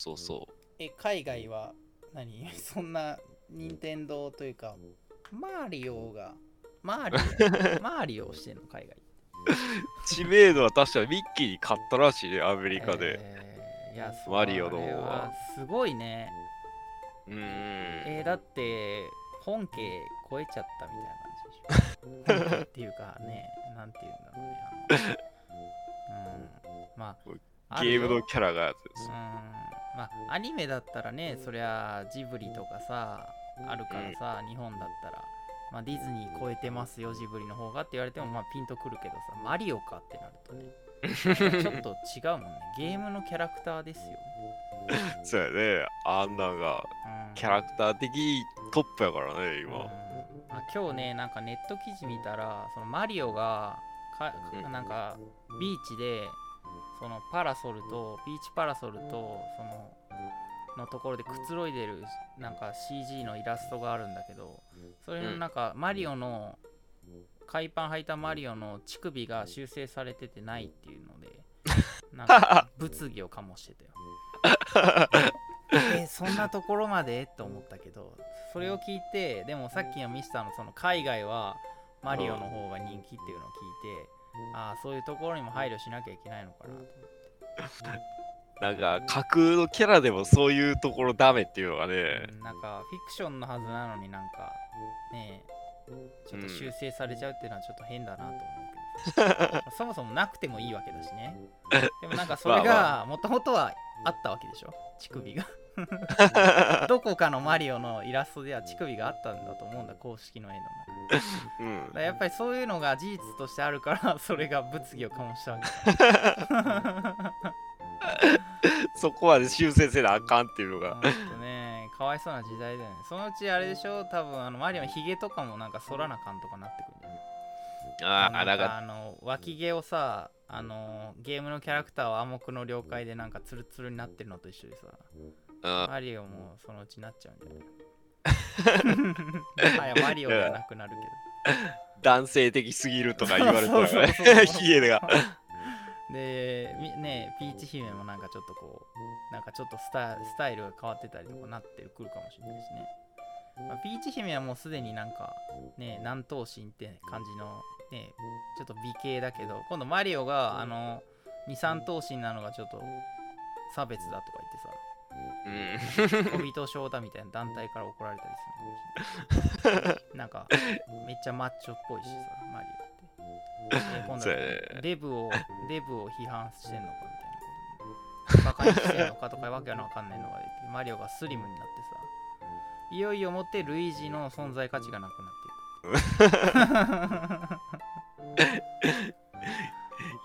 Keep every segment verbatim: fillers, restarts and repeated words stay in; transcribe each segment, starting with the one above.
そうそう。え、海外は何そんな任天堂というかマリオがマリオマリオしてんの海外。知名度は確かミッキーに勝ったらしいねアメリカで。えー、いやマリオの方はすごいね。うーん。えー、だって本家超えちゃったみたいな感じでしょ。本家っていうかね、なんていうんだろうね。うん、まあゲームのキャラがやつです。うん。まあ、アニメだったらね、そりゃジブリとかさあるからさ、日本だったら、まあ、ディズニー超えてますよジブリの方がって言われても、まあピンとくるけどさ、マリオかってなるとねちょっと違うもんね、ゲームのキャラクターですよそうやね、あんなんがキャラクター的トップやからね今、うん、あ今日ねなんかネット記事見たら、そのマリオがかなんかビーチでそのパラソルとビーチパラソルとそののところでくつろいでるなんか シージー のイラストがあるんだけど、それのなんかマリオの海パン履いたマリオの乳首が修正されててないっていうのでなんか物議を醸してたよえそんなところまでと思ったけど、それを聞いて、でもさっきのミスターのその海外はマリオの方が人気っていうのを聞いて、ああそういうところにも配慮しなきゃいけないのかなと思って、なんか架空のキャラでもそういうところダメっていうのがね、なんかフィクションのはずなのになんかねちょっと修正されちゃうっていうのはちょっと変だなと思うけど、うん、そもそもなくてもいいわけだしねでもなんかそれがもともとはあったわけでしょ、乳首がどこかのマリオのイラストでは乳首があったんだと思うんだ、公式の絵の中で、うん、だやっぱりそういうのが事実としてあるから、それが物議を醸したわけそこまで修正せなあかんっていうのがほんとね、かわいそうな時代だよね。そのうちあれでしょ、多分あのマリオのヒゲとかもなんか剃らなかんとかなってくるんだよね。ああ、なんかあの脇毛をさ、あのゲームのキャラクターは暗黙の了解でなんかツルツルになってるのと一緒でさ、マリオもそのうちなっちゃうんじゃないマリオじゃなくなるけど男性的すぎるとか言われたらねヒエがで、ね、ピーチ姫もなんかちょっとこうなんかちょっとス タ, スタイルが変わってたりとかなってくるかもしれないしね、まあ、ピーチ姫はもうすでになんかね南東神って感じのねちょっと美形だけど、今度マリオがあの二三頭身なのがちょっと差別だとか言ってさ、うん、小人賞だみたいな団体から怒られたりするかもしれないなんかめっちゃマッチョっぽいしさマリオって、ね、今度デブをデブを批判してんのかみたいな、バカにしてんのかとかわけのわかんないのが出て、マリオがスリムになってさ、いよいよもってルイージの存在価値がなくなっていく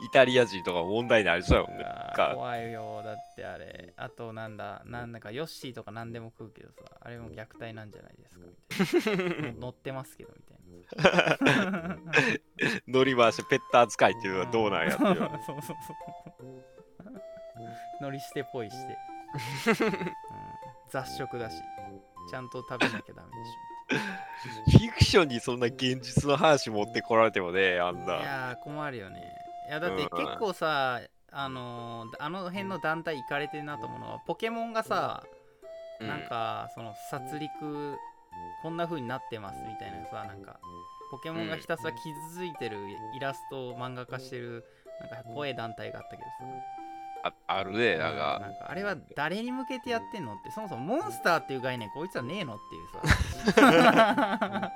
イタリア人とか問題になりそうやもんね。怖いよ、だってあれ。あとなんだ、なんだかヨッシーとか何でも食うけどさ、あれも虐待なんじゃないですかみたいな。もう乗ってますけどみたいな。乗り回してペッター扱いっていうのはどうなんやっていう。そうそうそう。乗り捨てっぽいして、うん。雑食だし、ちゃんと食べなきゃダメでしょ。フィクションにそんな現実の話持ってこられてもね、あんな。いやー困るよね。いやだって結構さ、うん、あのー、あの辺の団体行かれてるなと思うのは、ポケモンがさ、うん、なんかその殺戮こんな風になってますみたいなさ、なんかポケモンがひたすら傷ついてるイラストを漫画化してるなんか怖い団体があったけどさ、 あ, あるねなんか、うん、なんかあれは誰に向けてやってんのって、そもそもモンスターっていう概念こいつはねえのっていうさ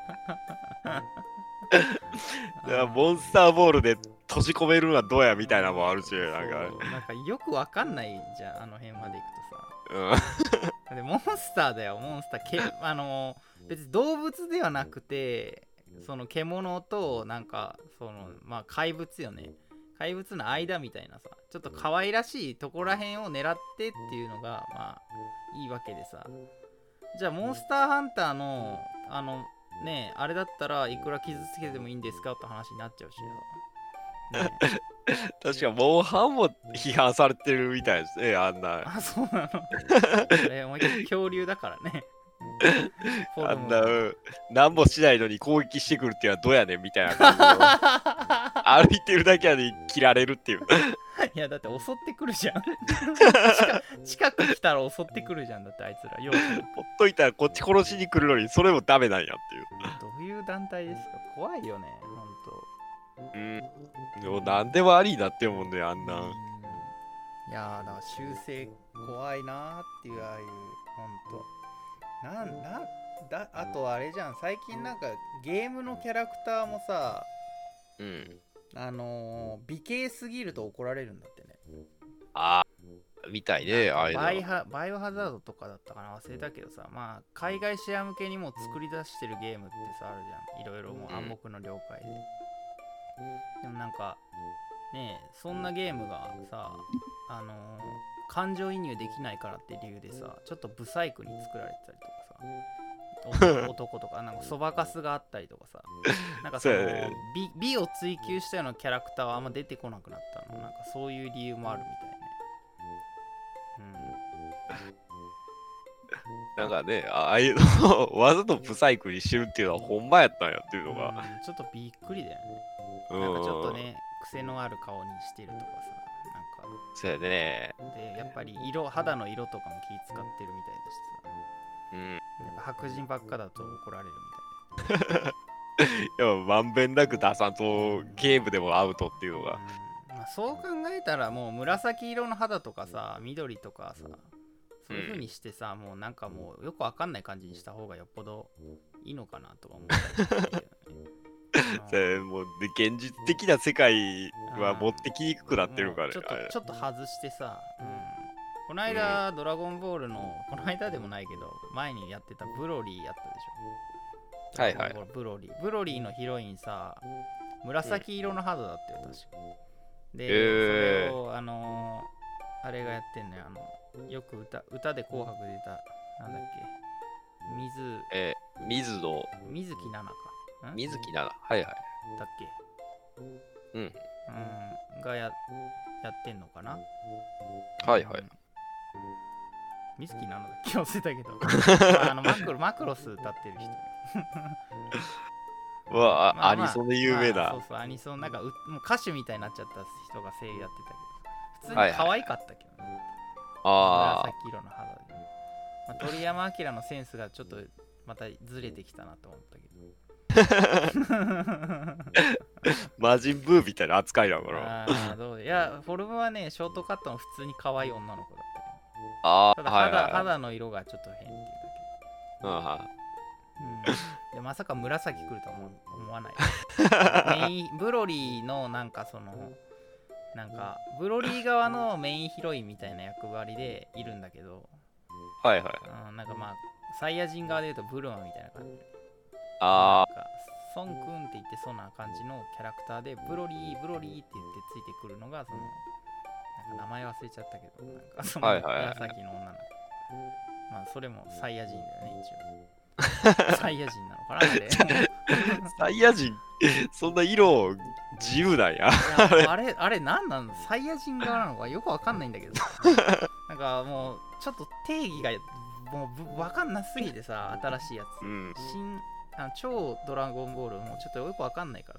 いやモンスターボールで閉じ込めるのはどうやみたいなのもあるし、なんかなんかよくわかんないじゃん、あの辺まで行くとさ、うん、でモンスターだよ、モンスターけあの別に動物ではなくて、その獣となんかそのまあ怪物よね、怪物の間みたいなさ、ちょっと可愛らしいとこら辺を狙ってっていうのがまあいいわけでさ、じゃあモンスターハンターのあのねえあれだったらいくら傷つけてもいいんですかって話になっちゃうしよ。ね、確かモンハンも批判されてるみたいですね、あんな。あ、そうなの。もう一回恐竜だからね。あんな、うん、何もしないのに攻撃してくるっていうのはどうやねんみたいな感じの。歩いてるだけやで切られるっていう。いやだって襲ってくるじゃん近, 近く来たら襲ってくるじゃん。だってあいつらほっといたらこっち殺しに来るのにそれもダメなんやっていう。どういう団体ですか。怖いよねほんと。うん、でも何でもありだって思うんだよあんな。いやーだから修正怖いなーっていうああいうほんとなんなんだ。あとあれじゃん最近なんかゲームのキャラクターもさ、うんあのー、美形すぎると怒られるんだってね。ああ、みたいね、あれだ。バイハ、バイオハザードとかだったかな忘れたけどさ、まあ海外シェア向けにも作り出してるゲームってさあるじゃん。いろいろもう暗黙の了解で、うん。でもなんかねえそんなゲームがさあのー、感情移入できないからって理由でさちょっとブサイクに作られてたりとかさ。男とかなんかそばかすがあったりとかさなんかその美、美を追求したようなキャラクターはあんま出てこなくなったの。なんかそういう理由もあるみたいね、うん、なんかねああいうのわざと不細工にしてるっていうのはほんまやったんやっていうのが、うん、ちょっとびっくりだよね。なんかちょっとね癖のある顔にしてるとかさなんかそうやね。でやっぱり色肌の色とかも気使ってるみたいだしさ、うん、やっぱ白人ばっかだと怒られるみたいな。いやまんべんなく出さんとゲームでもアウトっていうのが、うんまあ、そう考えたらもう紫色の肌とかさ緑とかさそういう風にしてさ、うん、もうなんかもうよくわかんない感じにした方がよっぽどいいのかなとは思ったりしてるよね。もう現実的な世界は持ってきにくくなってるからね。ちょっとちょっと外してさ、うんこの間、うん、ドラゴンボールのこの間でもないけど前にやってたブロリーやったでしょ。はいはいブロリーブロリーのヒロインさ紫色の肌だったよ確か、うん、で、えー、それをあのー、あれがやってんのよあのよく歌歌で紅白出たなんだっけ水えー、水の水木奈々かん水木奈々はいはいだっけうんうんが や, やってんのかなはいはい、うん水木なのだっけ忘れたけど、まあ、あのマクロマクロス歌ってる人うわあ、まあまあ、アニソンで有名だ、まあ、そうそうアニソンなんかうもう歌手みたいになっちゃった人が声優やってたけど普通に可愛かったけどね、はいはい、ああ紫色の肌で、まあ、鳥山明のセンスがちょっとまたずれてきたなと思ったけど魔人ブーみたいな扱いだからあどういやフォルムはねショートカットの普通に可愛い女の子だった。あただ 肌,、はいはいはい、肌の色がちょっと変っていうだけ。うんはい、うん、まさか紫来るとは 思, 思わないメインブロリーのなんかそのなんかブロリー側のメインヒロインみたいな役割でいるんだけどはいはい、うん、なんかまあサイヤ人側でいうとブルマみたいな感じでああソンくんって言ってそうな感じのキャラクターでブロリーブロリーって言ってついてくるのがその名前忘れちゃったけど、なんかその紫の女の子、はいはいはいはい、まあそれもサイヤ人だよね一応。サイヤ人なのかなあれ。サイヤ人そんな色自由なんや。あれあれなんなのサイヤ人側なのかよくわかんないんだけど。なんかもうちょっと定義がもうわかんなすぎてさ新しいやつ。うん、新あの超ドラゴンボールもちょっとよくわかんないか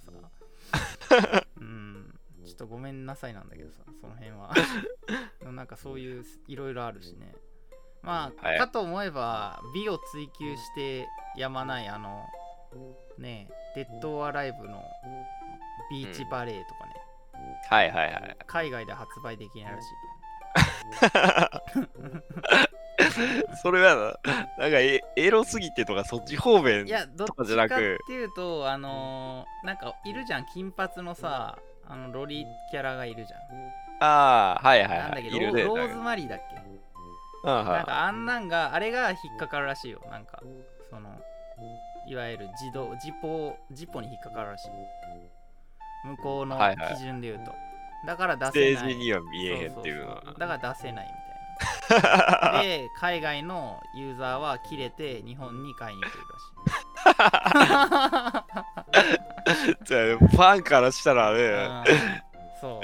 らさ。うん。ちょっとごめんなさいなんだけどさその辺はなんかそういういろいろあるしねまあ、はい、かと思えば美を追求してやまないあのねデッド・オア・ライブのビーチバレーとかね、うん、はいはいはい海外で発売できないらしいそれはなんかエロすぎてとかそっち方面とかじゃなくいやどっちかっていうとあのー、なんかいるじゃん金髪のさあのロリキャラがいるじゃん。ああはいはいはい。なんだっけ、ね、ロ, ローズマリーだっけ。ああはい。なんかあんなんがあれが引っかかるらしいよ。なんかそのいわゆる自動ジポジポに引っかかるらしい。向こうの基準で言うと、はいはい、だから出せない。ステージには見えへんっていうのは。そうそうそうだから出せないみたいな。で海外のユーザーは切れて日本に買いに来るらしい。じゃあファンからしたらねそ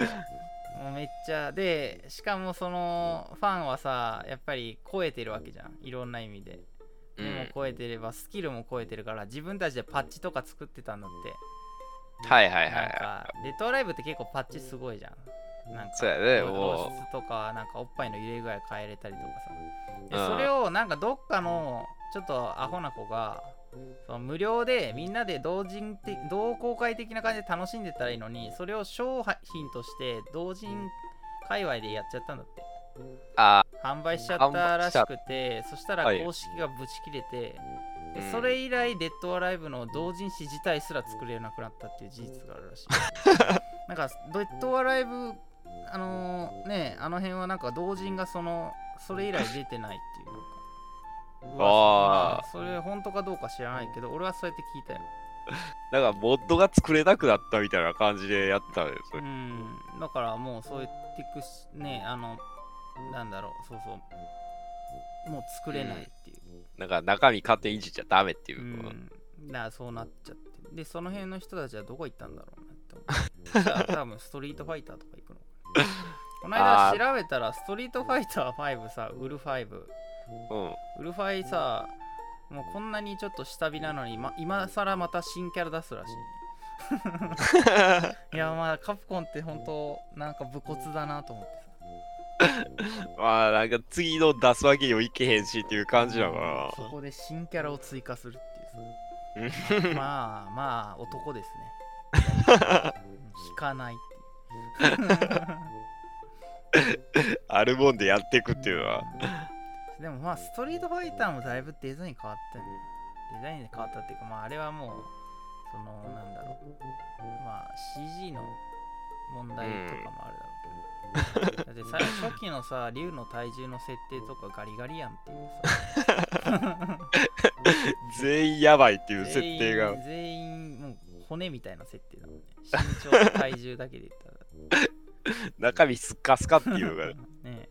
うもうめっちゃでしかもそのファンはさやっぱり超えてるわけじゃんいろんな意味ででも超えてればスキルも超えてるから自分たちでパッチとか作ってたんだってはいはいはいはいデッドライブって結構パッチすごいじゃんなんか露出とかなんかおっぱいの揺れ具合変えれたりとかさ、でそれをなんかどっかのちょっとアホな子がその無料でみんなで同人的同好会的な感じで楽しんでたらいいのに、それを商品として同人界隈でやっちゃったんだって。あ販売しちゃったらしくて、そしたら公式がブチ切れて、はい、でそれ以来デッドアライブの同人誌自体すら作れなくなったっていう事実があるらしい。なんかデッドアライブあのー、ねあの辺はなんか同人がそのそれ以来出てないっていうなんか。ああそれ本当かどうか知らないけど、俺はそうやって聞いたよ。なんかモッドが作れなくなったみたいな感じでやったんですよ。うん。だからもうそうやっていくねあの。なんだろうそうそうもう作れないっていう、うん、なんか中身勝手にいじっちゃダメっていう、うん、だからそうなっちゃって、でその辺の人たちはどこ行ったんだろうなって思う。多分ストリートファイターとか行くのかな。この間調べたらストリートファイターファイブさウルファイブ、うん、ウルファイさもうこんなにちょっと下火なのに、ま、今更また新キャラ出すらしい。いやまあカプコンって本当なんか武骨だなと思ってさ。まあなんか次の出すわけにもいけへんしっていう感じだから、うん、そこで新キャラを追加するっていうさ。まあまあ男ですね。引かないっていう。あるもんでやっていくっていうのは。でもまあストリートファイターもだいぶデザイン変わったね。デザインで変わったっていうか、まああれはもうそのなんだろうまあ シージー の問題とかもあるだろうけど。うんだってさ初期のさ竜の体重の設定とかガリガリやんっていうさ。全員やばいっていう設定が全員、全員もう骨みたいな設定だもんね。身長と体重だけで言ったら中身スッカスカっていうのがねえ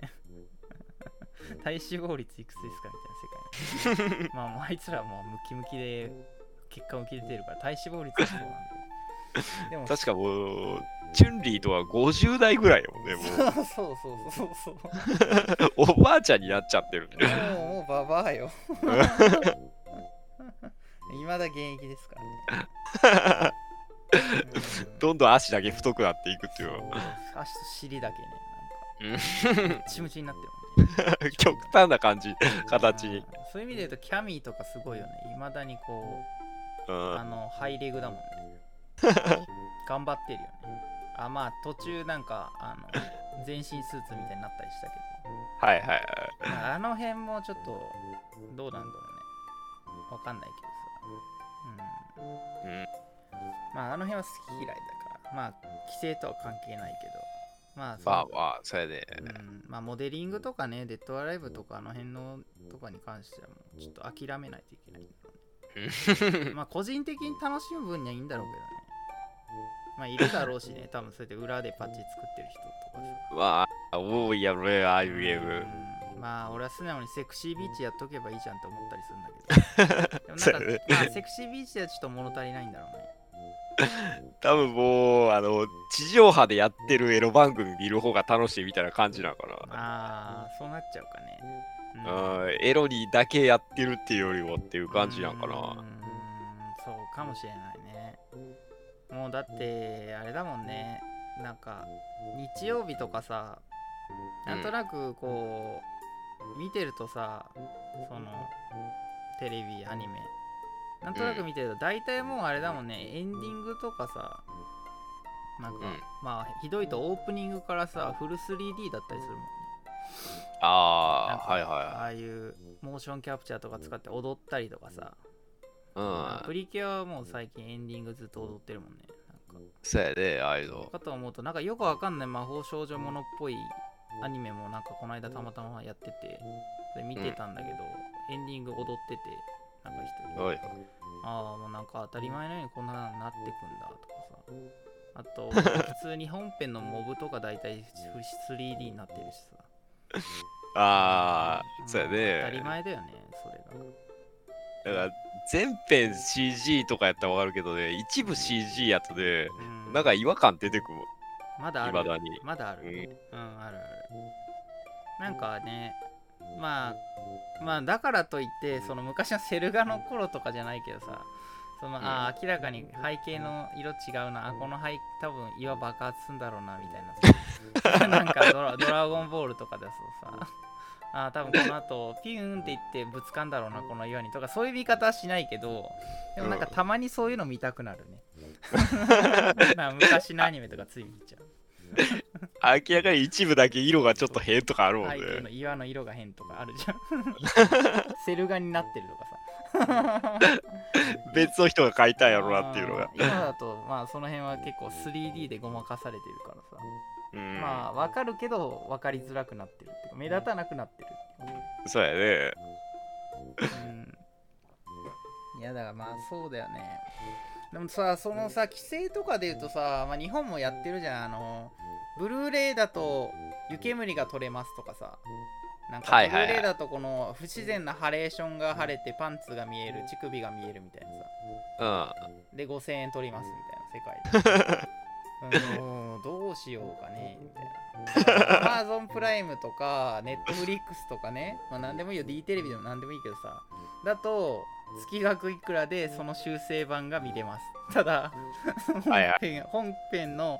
体脂肪率いくつですかみたいな世界、ね、まあもうあいつらもうムキムキで結果ムキ出てるから体脂肪率もなんだ。でも確かもうチュンリーとはごじゅう代ぐらいやもんね。もうそうそうそうそうそうおばあちゃんになっちゃってる。もうもうババアよ。未だ現役ですからね。どんどん足だけ太くなっていくっていう。足と尻だけねなんかチムチになってるもんね。極端な感じ形に。そういう意味で言うとキャミーとかすごいよね。未だにこう、うん、あのハイレグだもんね。頑張ってるよね。あまあ途中なんかあの全身スーツみたいになったりしたけど、はいはいはい、まあ、あの辺もちょっとどうなんだろうね、わかんないけどさ、うんうん、まああの辺は好き嫌いだからまあ規制とは関係ないけど、まあそまあまあそれで、うん、まあモデリングとかねデッドアライブとかあの辺のとかに関してはもうちょっと諦めないといけないんだろうね。まあ個人的に楽しむ分にはいいんだろうけどね。まあいるだろうしね、多分それで裏でパッチ作ってる人とかさ。わあ、おーやべえ、あいえぶ。まあ俺は素直にセクシービーチやっとけばいいじゃんと思ったりするんだけど。でもなんか、まあ、セクシービーチではちょっと物足りないんだろうね。多分もうあの地上波でやってるエロ番組見る方が楽しいみたいな感じなのかな。ああ、そうなっちゃうかね。うん、エロにだけやってるっていうよりもっていう感じなんかな。うんそうかもしれないね。もうだってあれだもんね、なんか日曜日とかさなんとなくこう、うん、見てるとさそのテレビアニメなんとなく見てると大体もうあれだもんね、エンディングとかさなんか、うん、まあひどいとオープニングからさフル スリーディー だったりするもんね。ああはいはい、ああいうモーションキャプチャーとか使って踊ったりとかさ、うん、プリキュアはもう最近エンディングずっと踊ってるもんね。なんかそうやで、ああいうのかと思うとなんかよくわかんない魔法少女ものっぽいアニメもなんかこの間たまたまやっててそれ見てたんだけど、うん、エンディング踊っててなんか一人、はい、ああもうなんか当たり前のようにこんなのになってくんだとかさ、あと普通に本編のモブとかだいたい スリーディー になってるしさ。あーそうやね、当たり前だよねそれが。だから全編 シージー とかやったらわかるけどね、一部 シージー やとね、うん、なんか違和感出てくる。まだあるだにまだある、うん、うん、あるある。なんかねまあまあだからといってその昔のセルガの頃とかじゃないけどさその、うん、あ明らかに背景の色違うな、あこの背多分岩爆発すんだろうなみたいななんかドラ、 ドラゴンボールとかだとさあ多分この後ピューンっていってぶつかんだろうなこの岩にとかそういう見方はしないけど、でもなんかたまにそういうの見たくなるね、うん、なんか昔のアニメとかつい見ちゃう明らかに一部だけ色がちょっと変とかあるもんね。の岩の色が変とかあるじゃんセル画になってるとかさ別の人が描いたんやろなっていうのが今だとまあその辺は結構 スリーディー でごまかされてるからさ、うん、まあ分かるけど分かりづらくなってるっていうか目立たなくなってるっていう、そうやねうんいやだからまあそうだよね。でもさそのさ規制とかで言うとさ、まあ、日本もやってるじゃん、あのブルーレイだと湯煙が取れますとかさ、なんかブルーレイだとこの不自然なハレーションが晴れてパンツが見える乳首が見えるみたいなさ、うん、でごせんえん取りますみたいな世界でうんどうしようかねみたいな。Amazon プライムとか Netflix とかね、まあ、何でもいいよ D テレビでも何でもいいけどさ、だと月額いくらでその修正版が見れます。ただ本編、本編の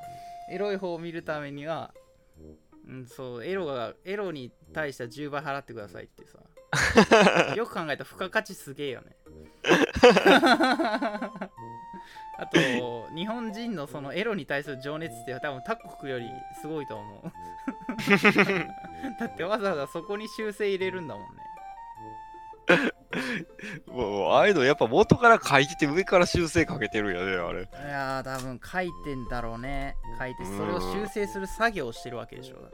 エロい方を見るためには、うん、そうエロがエロに対してはじゅうばい払ってくださいってさよく考えたら付加価値すげえよねあと日本人のそのエロに対する情熱って多分他国よりすごいと思うだってわざわざそこに修正入れるんだもんねもうああいうのやっぱ元から書いてて上から修正かけてるんやねあれ。いやー多分書いてんだろうね、書いてそれを修正する作業をしてるわけでしょ、だっ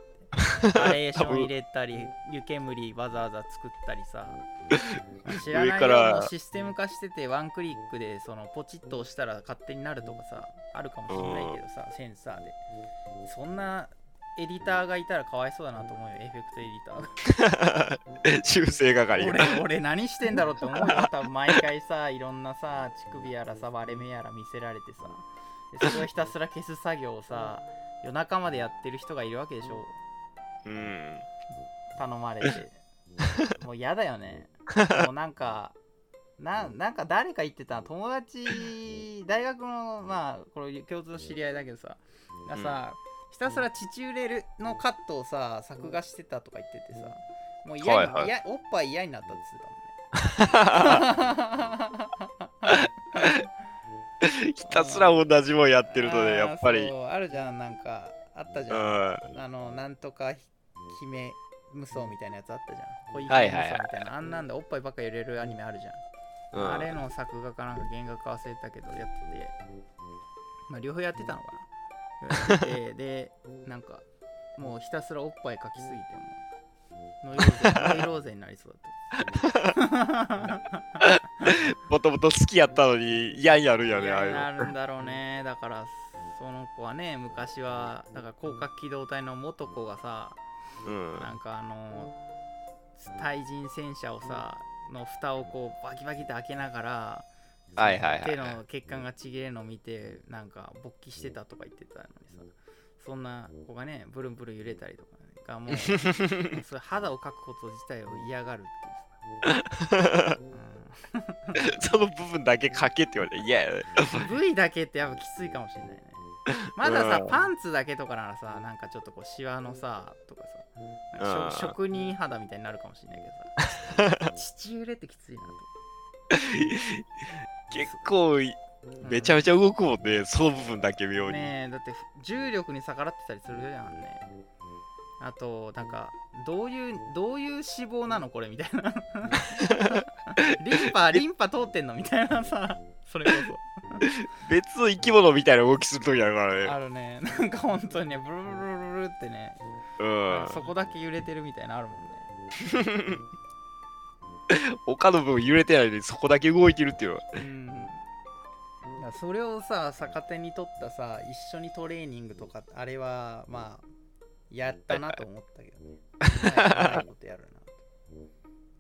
てバリエーション入れたり湯煙わざわざ作ったりさ知らないようなシステム化しててワンクリックでそのポチッと押したら勝手になるとかさあるかもしれないけどさ、センサーでそんなエディターがいたらかわいそうだなと思うよ、エフェクトエディターが修正係が 俺, 俺何してんだろうって思うよ多分毎回さいろんなさ乳首やらさ割れ目やら見せられてさ、それをひたすら消す作業をさ夜中までやってる人がいるわけでしょ、うん頼まれてもうやだよねもうなんか な, なんか誰か言ってた友達大学のまあこれ共通の知り合いだけどさがさ、うんひたすらチチューレのカットをさ作画してたとか言っててさ、もう嫌に、はいはい、いやおっぱい嫌になったっつってたもんねひたすら同じもんやってるとねやっぱりそうあるじゃん、なんかあったじゃん、うん、あのなんとか姫無双みたいなやつあったじゃん、恋姫無双みたいな、はいはいはい、あんなんでおっぱいばっか揺れるアニメあるじゃん、うん、あれの作画かなんか原画か忘れたけどやってて、まあ両方やってたのかなで, で、なんかもうひたすらおっぱい描きすぎてもノイローゼ、ノイローゼになりそうだったもともと好きやったのに嫌になるんやね、嫌になるんだろうねだからその子はね、昔はだから広角機動隊の元子がさ、うん、なんかあの対人戦車をさの蓋をこうバキバキって開けながらはいはいはいはい、手の血管がちぎれるのを見てなんか勃起してたとか言ってたのにさ、そんな子がねブルンブルン揺れたりとか、ね、がもうそれ肌を描くこと自体を嫌がるっていうさその部分だけ描けって言われて嫌やね部位だけってやっぱきついかもしれないね。まださ、うん、パンツだけとかならさなんかちょっとこうシワのさとかさなんか、うん、職人肌みたいになるかもしれないけどさ父揺れってきついなと結構めちゃめちゃ動くもんね、うん、その部分だけ妙にねえ、だって重力に逆らってたりするじゃんね。あとなんかどういうどういう脂肪なのこれみたいなリンパリンパ通ってんのみたいなさ、それこそ別の生き物みたいな動きするときあるからね、あるね、なんか本当にねブルブルブルってね、うん、そこだけ揺れてるみたいなのあるもんね他の部分揺れてないでそこだけ動いてるっていうのは、うん、それをさ逆手に取ったさ一緒にトレーニングとかあれはまあやったなと思ったけどねないことやるなあ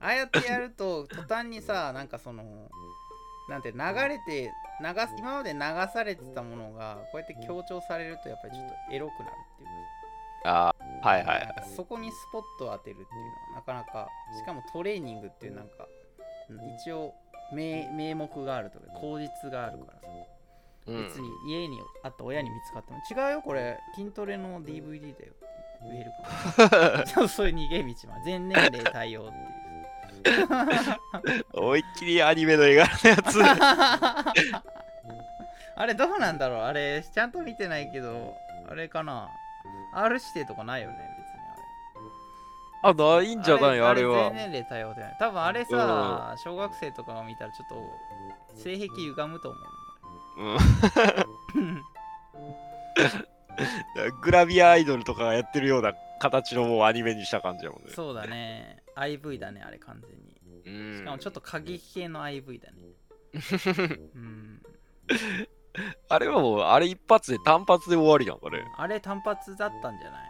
あやってやると途端にさなんかそのなんて流れて流今まで流されてたものがこうやって強調されるとやっぱりちょっとエロくなるっていう、あはいはいはい、そこにスポットを当てるっていうのはなかなか、しかもトレーニングっていうなんか一応名, 名目があるとか口実があるからさ、うん、別に家にあった親に見つかっても違うよこれ筋トレの ディーブイディー だよ言えるからそうそういう逃げ道は全年齢対応っていう思いっきりアニメの映画のやつあれどうなんだろう、あれちゃんと見てないけどあれかな R 指定とかないよね別にあれあないんじゃないあ れ, あれは全年齢対応でない多分あれさ、うん、小学生とかが見たらちょっと性癖歪むと思う、うん、グラビアアイドルとかがやってるような形のもうアニメにした感じやもんね。そうだね。アイブイ だね、あれ完全に。うんしかもちょっと過激系の アイブイ だね。うん、あれはもう、あれ一発で単発で終わりやん、あれ。あれ単発だったんじゃない？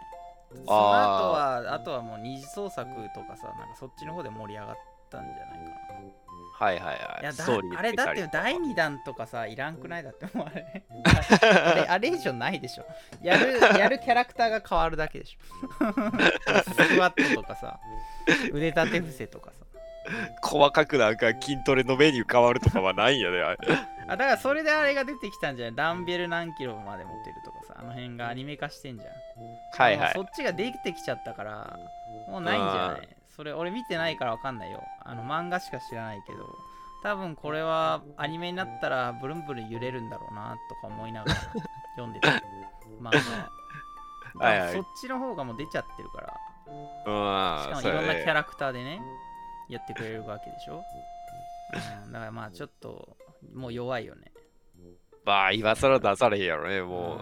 その後は、あとはもう二次創作とかさ、なんかそっちの方で盛り上がったんじゃないかな。はいはいはい。いやだあれだってだいにだんとかさいらんくないだってもうあれあれあれ以上ないでしょ。やるやるキャラクターが変わるだけでしょ。スクワットとかさ腕立て伏せとかさ。細かくなんか筋トレのメニュー変わるとかはないんやね。あだからそれであれが出てきたんじゃない。ダンベル何キロまで持てるとかさあの辺がアニメ化してんじゃん。はいはい。そっちができてきちゃったからもうないんじゃない。それ俺見てないからわかんないよ。あの漫画しか知らないけど、多分これはアニメになったらブルンブルン揺れるんだろうなとか思いながら読んでた。まあ、はいはい、そっちの方がもう出ちゃってるから。あしかもいろんなキャラクターでね、やってくれるわけでしょ。うん、だからまあちょっともう弱いよね。まあ今更出されへんやろねもう、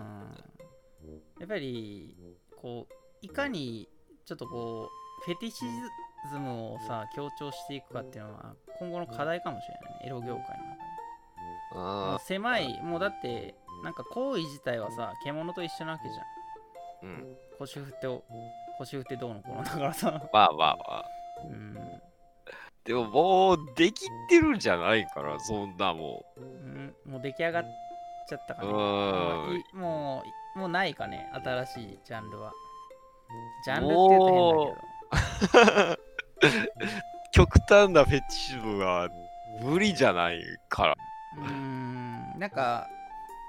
うん。やっぱりこういかにちょっとこう。フェティシズムをさ強調していくかっていうのは今後の課題かもしれないねエロ業界の中で。あもう狭いもうだってなんか行為自体はさ獣と一緒なわけじゃん。うん。腰振ってを腰振ってどうのこうのだからさ。まあまあまあ。うん。でももうできてるんじゃないからそんなもう。うんもう出来上がっちゃったかね。うん。もうもうないかね新しいジャンルは。ジャンルって言うと変だけど。極端なフェチシズムは無理じゃないからうーんなんか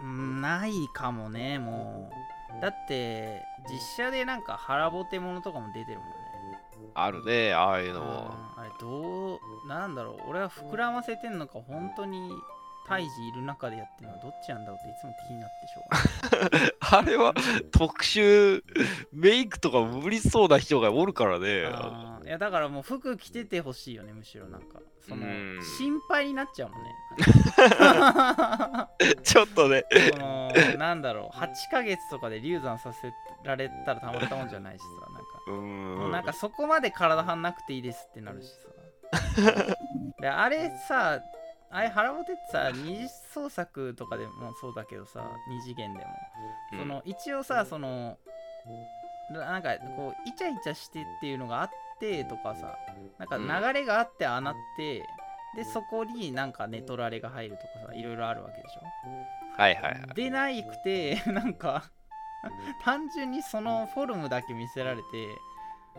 ないかもねもうだって実写でなんか腹ぼてものとかも出てるもんねあるねああいうのも あ, あれどうなんだろう俺は膨らませてんのか本当に胎児いる中でやってるのはどっちなんだろうっていつも気になってしょうあれは特殊メイクとか無理そうな人がおるからねあいやだからもう服着ててほしいよねむしろなんかその心配になっちゃうもんねちょっとねそのなんだろうはちかげつとかで流産させられたらたまったもんじゃないしさなんかうんなんかそこまで体張んなくていいですってなるしさであれさあれ腹ぼてってさ二次創作とかでもそうだけどさ二次元でも、うん、その一応さそのなんかこうイチャイチャしてっていうのがあってとかさなんか流れがあってああなって、うん、でそこになんか寝取られが入るとかさいろいろあるわけでしょはいはいはいでないくてなんか単純にそのフォルムだけ見せられて、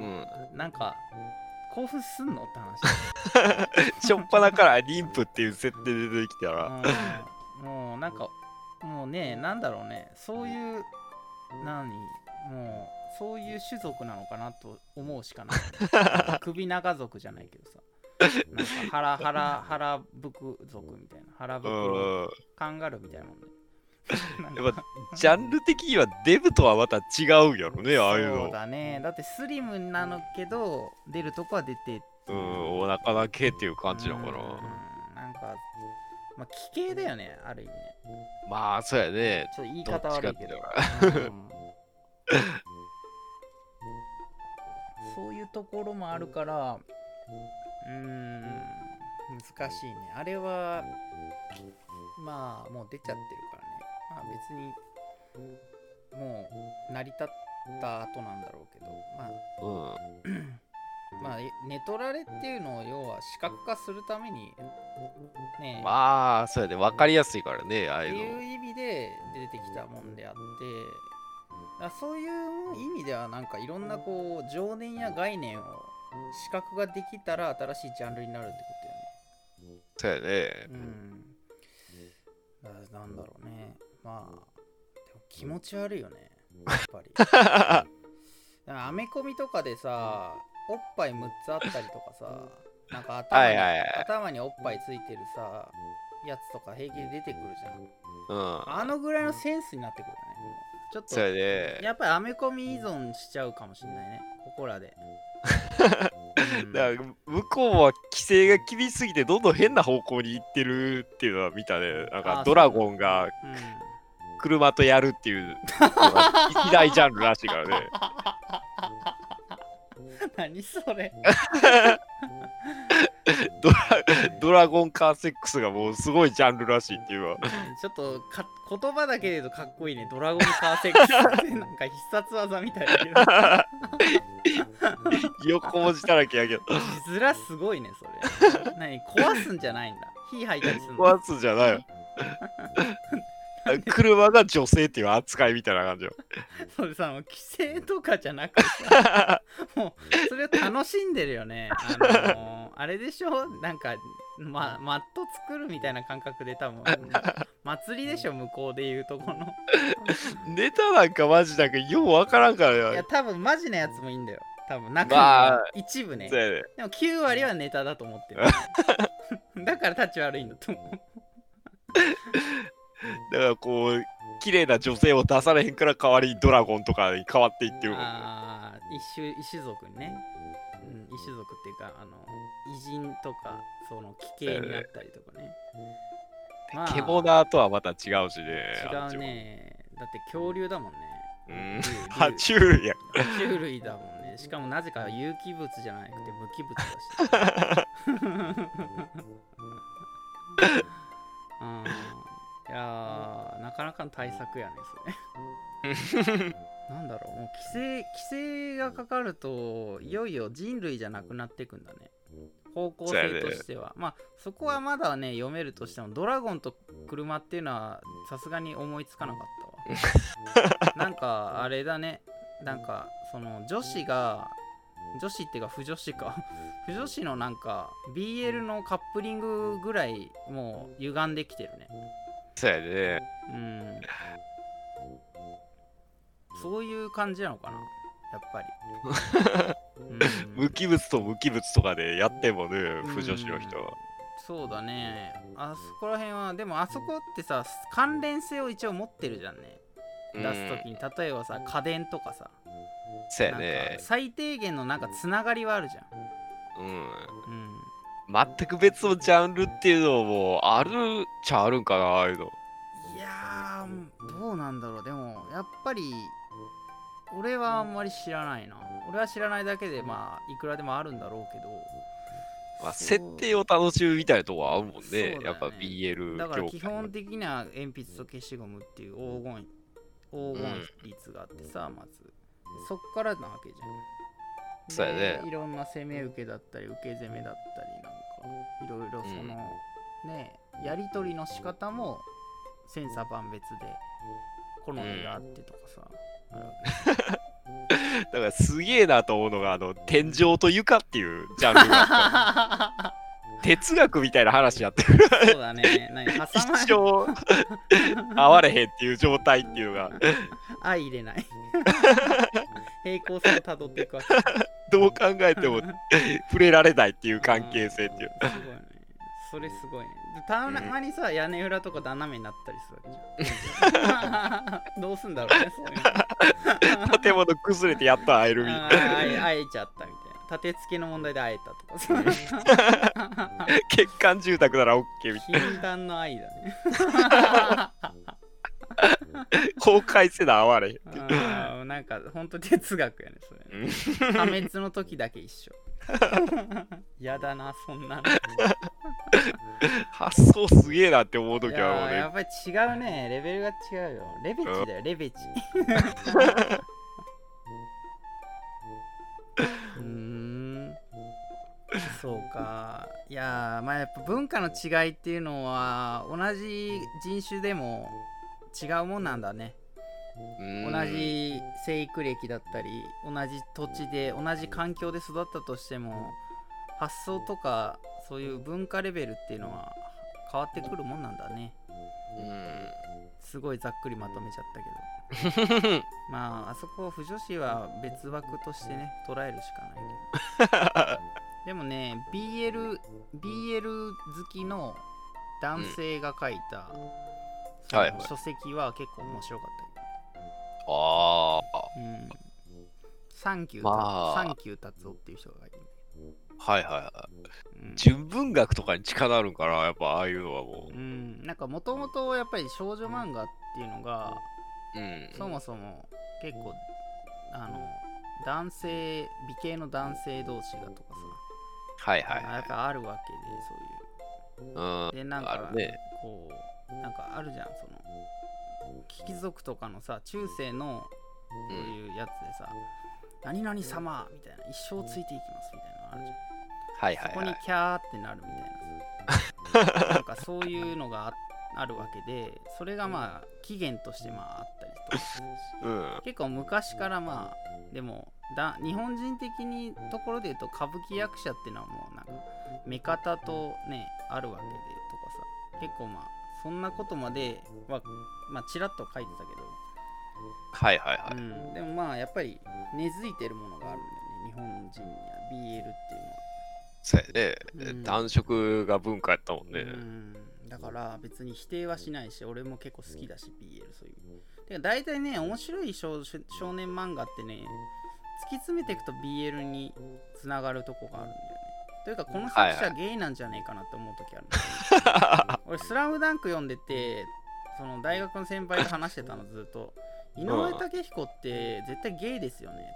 うん、なんか興奮すんのって話しょっぱだから妊婦っていう設定で出てきたらもうなんかもうねなんだろうねそういう何もうそういう種族なのかなと思うしかない首長族じゃないけどさなんか腹腹腹袋族みたいな腹袋カンガルーみたいなもんねやっぱジャンル的にはデブとはまた違うやろねああいうのそうだねだってスリムなのけど出るとこは出てうんお腹だけっていう感じだからなんかまあ奇形だよねある意味ねまあそうやねちょっと言い方悪いけどそういうところもあるからうーん難しいねあれはまあもう出ちゃってるからねまあ、別にもう成り立った後なんだろうけどまあ、うん、まあ寝取られっていうのを要は視覚化するためにねまあそうやで分かりやすいからねああいうのっていう意味で出てきたもんであってだそういう意味ではなんかいろんなこう情念や概念を視覚ができたら新しいジャンルになるってことそうやね、うん、なんだろうね、まあでも気持ち悪いよねやっぱりアメコミとかでさ、おっぱいむっつあったりとかさ、なんか 頭, に、はいはいはい、頭におっぱいついてるさやつとか平気で出てくるじゃん、うん、あのぐらいのセンスになってくるね。ちょっとやっぱりアメコミ依存しちゃうかもしれないね、ここらでうん、だから向こうは規制が厳しすぎてどんどん変な方向に行ってるっていうのは見たね。なんかドラゴンが車とやるっていう一大ジャンルらしいからね何それドラ、ドラゴンカーセックスがもうすごいジャンルらしいっていうわちょっとか言葉だけでとかっこいいね、ドラゴンカーセックスってなんか必殺技みたいだけど横文字だらけやけど字面すごいねそれ何壊すんじゃないんだ、火吐いたりするの壊すんじゃないよ車が女性っていう扱いみたいな感じよそれさ、もう規制とかじゃなくてさもうそれを楽しんでるよね、あのー、あれでしょ、なんかま、マット作るみたいな感覚で多分祭りでしょ、向こうでいうとこのネタなんかマジなんかようわからんからよ。いや多分マジなやつもいいんだよ、多分中の一部ね、まあ、でもきゅう割はネタだと思ってるだからタッチ悪いんだと思うだからこう綺麗な女性を出されへんから代わりにドラゴンとかに変わっていってるもんね。ああ、一種一種族にね、うん、一種族っていうかあの偉人とかその奇形になったりとかね。えーまあ、ケボナーとはまた違うしね。違うね。だって恐竜だもんね。うん。爬虫類や。爬虫類だもんね。しかもなぜか有機物じゃなくて無機物だし。うん。いやー、なかなかの対策やねそれなんだろう、もう規制、規制がかかるといよいよ人類じゃなくなっていくんだね、方向性としては。まあそこはまだね読めるとしても、ドラゴンと車っていうのはさすがに思いつかなかったわなんかあれだね、なんかその女子が女子っていうか不女子か不女子のなんか ビーエル のカップリングぐらいもう歪んできてるね。そうやね、うん、そういう感じなのかなやっぱり、うん、無機物と無機物とかでやってもね、うん、不女子の人は。そうだね、あそこら辺はでもあそこってさ関連性を一応持ってるじゃんね、出すときに。例えばさ家電とかさ、そうやね、最低限のなんかつながりはあるじゃん、うん、うん、全く別のジャンルっていうのもあるっちゃあるんかな、ああいうの。いやー、どうなんだろう。でもやっぱり俺はあんまり知らないな。俺は知らないだけでまあいくらでもあるんだろうけど、まあ、設定を楽しむみたいなとこはあるもん ね, ねやっぱ ビーエル だから基本的には鉛筆と消しゴムっていう黄金黄金率があってさ、うん、まずそっからなわけじゃん。そうやね、いろんな攻め受けだったり受け攻めだったりいろいろその、うん、ね、やり取りの仕方も千差万別で好みがあってとかさ、うん、あだからすげえなと思うのが、あの天井と床っていうジャンルがあった哲学みたいな話やってるそうだね、何挟まれ一生会われへんっていう状態っていうのが相入れない平行線をたどっていくわけどう考えても触れられないっていう関係性っていうすごいね、それすごいね。たまにさ、うん、屋根裏とか斜めになったりするわけじゃんどうすんだろうね、そういうの建物崩れてやっと会えるみたいな、会えちゃったみたいな、建て付けの問題で会えたとか欠陥住宅なら OK みたいな、禁断の愛だね崩壊せなあわれあ、なんかほんと哲学やねそれね破滅の時だけ一緒やだなそんなの発想すげえなって思う時はもうね、やっぱり違うね、レベルが違うよ。レベチだよレベチそうか、いやー、まあやっぱ文化の違いっていうのは同じ人種でも違うもんなんだね。同じ生育歴だったり同じ土地で同じ環境で育ったとしても発想とかそういう文化レベルっていうのは変わってくるもんなんだね。うん、すごいざっくりまとめちゃったけどまああそこを腐女子は別枠としてね捉えるしかないけどでもね ビーエル, ビーエル 好きの男性が書いた、うんはいはい、書籍は結構面白かった。ああ、うん、サンキュー、まあ、サンキュー達夫っていう人が書いてる。はいはいはい、うん、純文学とかに力あるからやっぱああいうのはもう、うん、なんかもともとやっぱり少女漫画っていうのが、うん、そもそも結構あの男性美形の男性同士がとかさ、はいはいはい、やっぱあるわけでそういう、うん、でなんかこう、ね、なんかあるじゃんその貴族とかのさ中世のそういうやつでさ、うん、何々様みたいな一生ついていきますみたいなのあるじゃん。はいはいはい、そこにキャーってなるみたいななんかそういうのが あ, あるわけで、それがまあ起源としてまああったりとか、うん、結構昔からまあでもだ日本人的にところで言うと歌舞伎役者っていうのはもうなんか目方とねあるわけでとかさ、結構まあそんなことまではまあちらっと書いてたけど、はいはいはい、うん、でもまあやっぱり根付いてるものがあるんだよね日本人には ビーエル っていうのは。そうやね、男色が文化やったもんね、うん、だから別に否定はしないし俺も結構好きだし ビーエル そういうてか大体ね面白い 少, 少年漫画ってね突き詰めていくと ビーエル につながるとこがあるんだよね。というかこの作者ゲイなんじゃねえかなって思う時ある、ね、俺スラムダンク読んでてその大学の先輩と話してたのずっと井上武彦って絶対ゲイですよね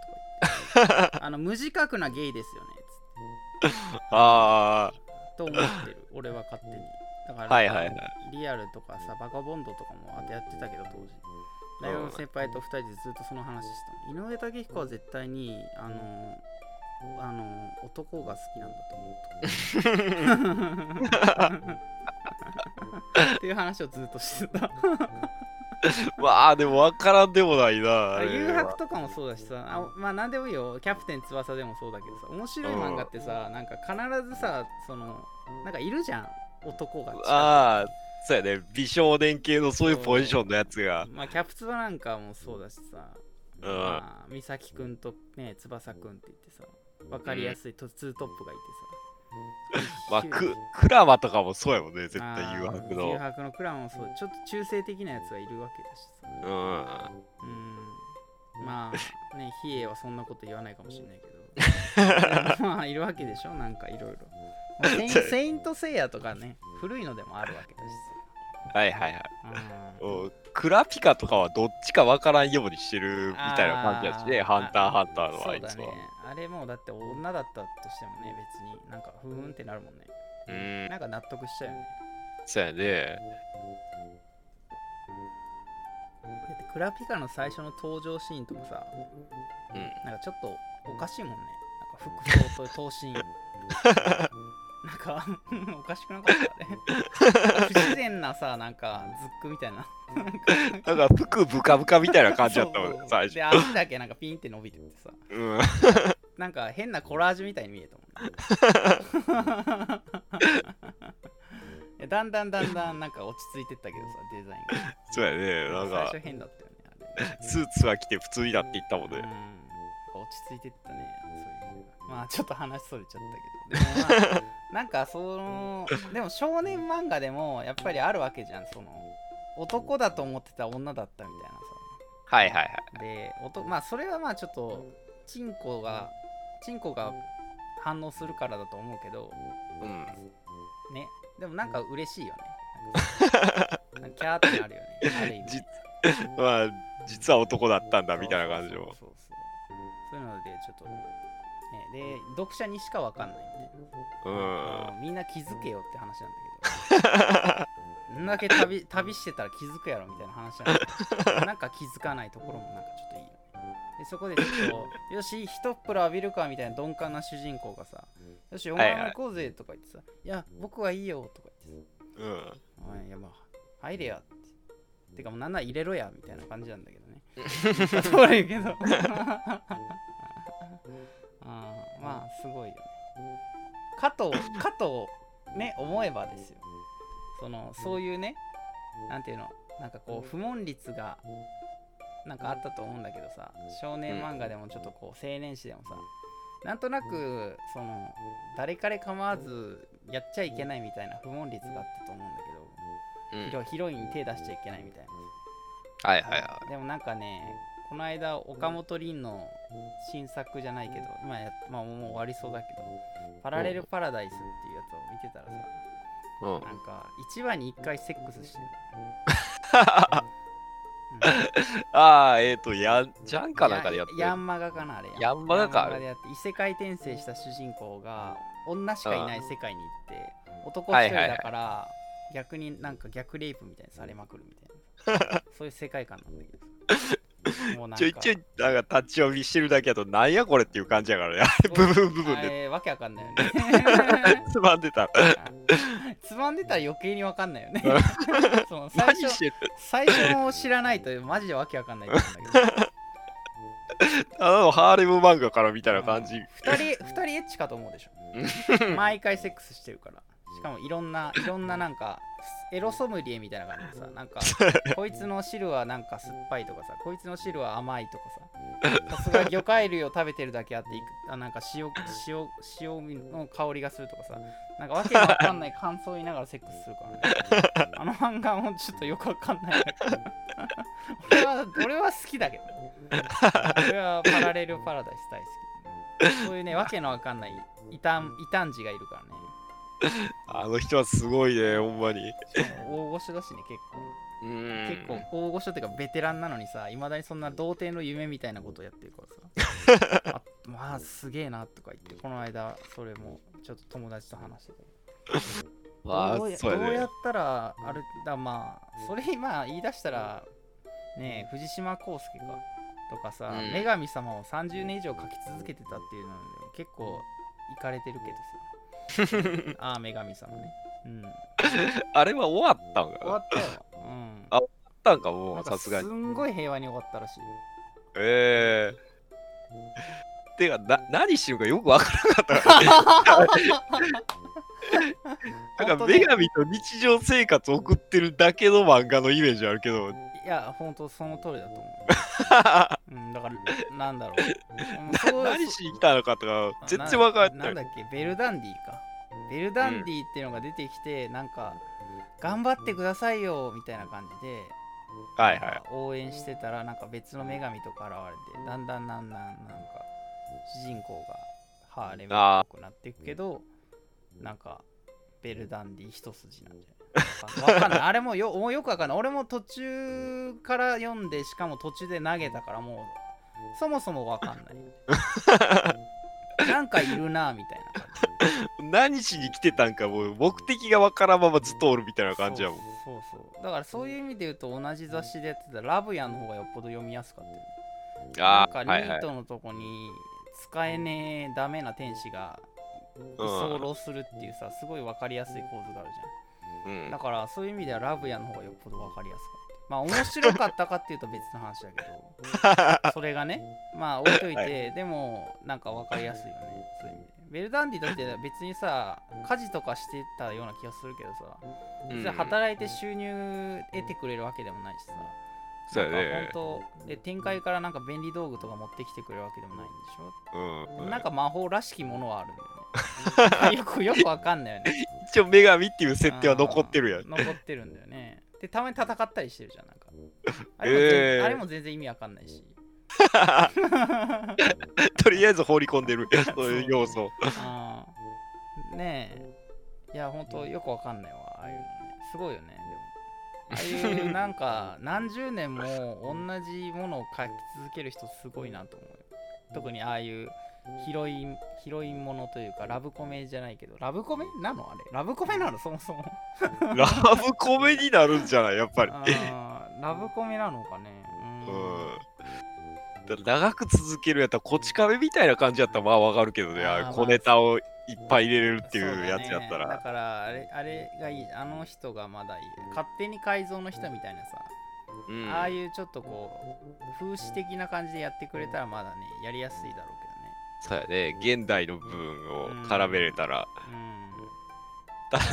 とか言ってあの無自覚なゲイですよねあと思ってる俺は勝手に。だから、はいはいはい、リアルとかさバカボンドとかもあとやってたけど当時大学の先輩とふたりでずっとその話してたの、うん、井上武彦は絶対にあのあの男が好きなんだと思うとっていう話をずっとしてたまあでも分からんでもないな。誘白とかもそうだしさあ、まあ何でもいいよ。キャプテン翼でもそうだけどさ、面白い漫画ってさ、うん、なんか必ずさ、そのなんかいるじゃん男が。ああ、そうやね。美少年系のそういうポジションのやつが。まあキャプツバなんかもそうだしさ、うん、まあ、美咲くんとね翼くんって言ってさ、分かりやすいと、うん、ツートップがいてさ。まあ、くクラマとかもそうやもんね絶対誘白の誘白のクラマもそうちょっと中性的なやつがいるわけだしさ、うん、うんまあね比叡はそんなこと言わないかもしれないけどまあいるわけでしょなんかいろいろセイントセイヤとかね古いのでもあるわけだしさはいはいはい、うん、クラピカとかはどっちかわからんようにしてるみたいな感じだしねハンターハンターのあいつはあれもだって女だったとしてもね別になんかふーんってなるもんね。うーんなんか納得しちゃうよね。そうやね。だってクラピカの最初の登場シーンとかさ、うん、なんかちょっとおかしいもんね。なんか服装と頭身なんかおかしくなかったね不自然なさなんかズックみたいななんか服ブカブカみたいな感じだったもんね最初で足だけなんかピンって伸びててさ、うん、なんか変なコラージュみたいに見えたもんねだんだんだんだんなんか落ち着いてったけどさデザインがそうやねなんか最初変だったよねあれねスーツは着て普通になっていったもんね、うん、落ち着いてったねそういうまあちょっと話それちゃったけどでも、まあ、なんかそのでも少年漫画でもやっぱりあるわけじゃんその男だと思ってた女だったみたいなさはいはいはいでおとまあそれはまあちょっとチンコがチンコが反応するからだと思うけどうんねでもなんか嬉しいよねなんかキャーってなるよねある意味まあ実は男だったんだみたいな感じもそうそうそうそうそういうのでちょっとで読者にしかわかんないんで、うん、みんな気づけよって話なんだけど、んだけ 旅, 旅してたら気づくやろみたいな話なんだけど、なんか気づかないところもなんかちょっといいよ、ね。でそこでちょっとよし一っ風呂浴びるかみたいな鈍感な主人公がさ、よしお前も行こうぜとか言ってさ、はいはい、いや僕はいいよとか言ってさ、うん、お前いやまあ入れやって、てかもうなんなら入れろやみたいな感じなんだけどね。そうだけど。あまあすごいよね。加藤加藤ね思えばですよ、そのそういうね、なんていうの、なんかこう不問率がなんかあったと思うんだけどさ、少年漫画でもちょっとこう青年誌でもさ、なんとなくその誰彼構わずやっちゃいけないみたいな不問率があったと思うんだけど、うん、ヒロ、ヒロインに手出しちゃいけないみたいな、はいはいはい、でもなんかね、この間岡本凛の新作じゃないけど、今や、まあ、もう終わりそうだけど、パラレルパラダイスっていうやつを見てたらさ、うん、なんかいちわにいっかいセックスしてる、うん、ああえっ、ー、とやジャンかなんかでやってる、ヤンマガかな、あれヤンマガか、あれでやって異世界転生した主人公が女しかいない世界に行って、男一人だから、はいはいはい、逆になんか逆レイプみたいにされまくるみたいなそういう世界観なんだけどもうなんかちょいちょいなんか立ち読みしてるだけだと、なんやこれっていう感じやからね、部分部分でわけわかんないよねつまんでたつまんでたら余計にわかんないよねその最初最初も知らないとマジでわけわかんないんだけどあのハーレム漫画からみたいな感じ、ふたり、ふたりエッチかと思うでしょ毎回セックスしてるから、しかもいろんないろんななんかエロソムリエみたいな感じでさ、なんかこいつの汁はなんか酸っぱいとかさ、こいつの汁は甘いとかさ、さすが魚介類を食べてるだけあって、あなんか 塩, 塩, 塩の香りがするとかさ、なんかわけわかんない感想言いながらセックスするからねあの漫画もちょっとよくわかんない俺は俺は好きだけど、俺はパラレルパラダイス大好き、そういうねわけのわかんない異端児がいるからねあの人はすごいね、ほんまに大御所だしね、結構うーん結構大御所っていうかベテランなのにさ、いまだにそんな童貞の夢みたいなことをやってるからさあまあすげえなとか言って、この間それもちょっと友達と話しててまあどうや、そうやね、どうやったらあれだ、まあそれ今言い出したらねえ、藤島康介かとかさ、うん、女神様をさんじゅうねん以上描き続けてたっていうので結構イカれてるけどさああ女神様ね、うん、あれは終わったんか、終わったよ、うん、あ終わったんか、もうさすがにすんごい平和に終わったらしい、ええー、てかな何してるかよくわからなかったなんか女神と日常生活送ってるだけの漫画のイメージあるけど、いやほんとその通りだと思う、うん、だからなんだろう何しに来たのかとか全然分かんない、なんだっけベルダンディか、ベルダンディっていうのが出てきて、うん、なんか頑張ってくださいよみたいな感じで、はいはい、応援してたらなんか別の女神とか現れて、だんだんだんだんなんか主人公がハーレムっぽくなっていくけど、なんかベルダンディ一筋なんじゃないわかんない、あれも よ, もうよくわかんない、俺も途中から読んで、しかも途中で投げたからもうそもそもわかんないなんかいるなみたいな感じ何しに来てたんか、もう目的がわからんままずっとおるみたいな感じやもん、そうそうそう、だからそういう意味で言うと同じ雑誌でやってたラブヤの方がよっぽど読みやすかったよ、なんかニートのとこに使えねえダメな天使が居候するっていうさ、すごいわかりやすい構図があるじゃん、うん、だからそういう意味ではラブヤの方がよっぽど分かりやすかった。まあ面白かったかっていうと別の話だけど、それがね、まあ置いといて、はい、でもなんか分かりやすいよね。そういう意味で。ベルダンディだって別にさ、家事とかしてたような気がするけどさ、別に働いて収入得てくれるわけでもないしさ、そうやね。本当で展開からなんか便利道具とか持ってきてくれるわけでもないんでしょ。うん、なんか魔法らしきものはあるんだよね。よくよくわかんないよね。一応女神っていう設定は残ってるやん。残ってるんだよね。でたまに戦ったりしてるじゃん、なんか。あれも、えー、あれも全然意味わかんないし。とりあえず放り込んでるそういう要素。あねえ、いや本当よくわかんないわ、ああいうのね。すごいよね。でもああいうなんか何十年も同じものを描き続ける人すごいなと思うよ。特にああいう。ヒロイン、ヒロインものというかラブコメじゃないけど、ラブコメなのあれ、ラブコメなのそもそもラブコメになるんじゃないやっぱりあラブコメなのかね、うん、うん、だ長く続けるやったらこち亀みたいな感じやったらまあわかるけどね、あ小ネタをいっぱい入れれるっていうやつやったら、まあ だ, ね、だからあれあれがいい、あの人がまだいい、勝手に改造の人みたいなさ、うん、ああいうちょっとこう風刺的な感じでやってくれたらまだねやりやすいだろうけど、そうやね、現代の部分を絡めれたら、うんうん、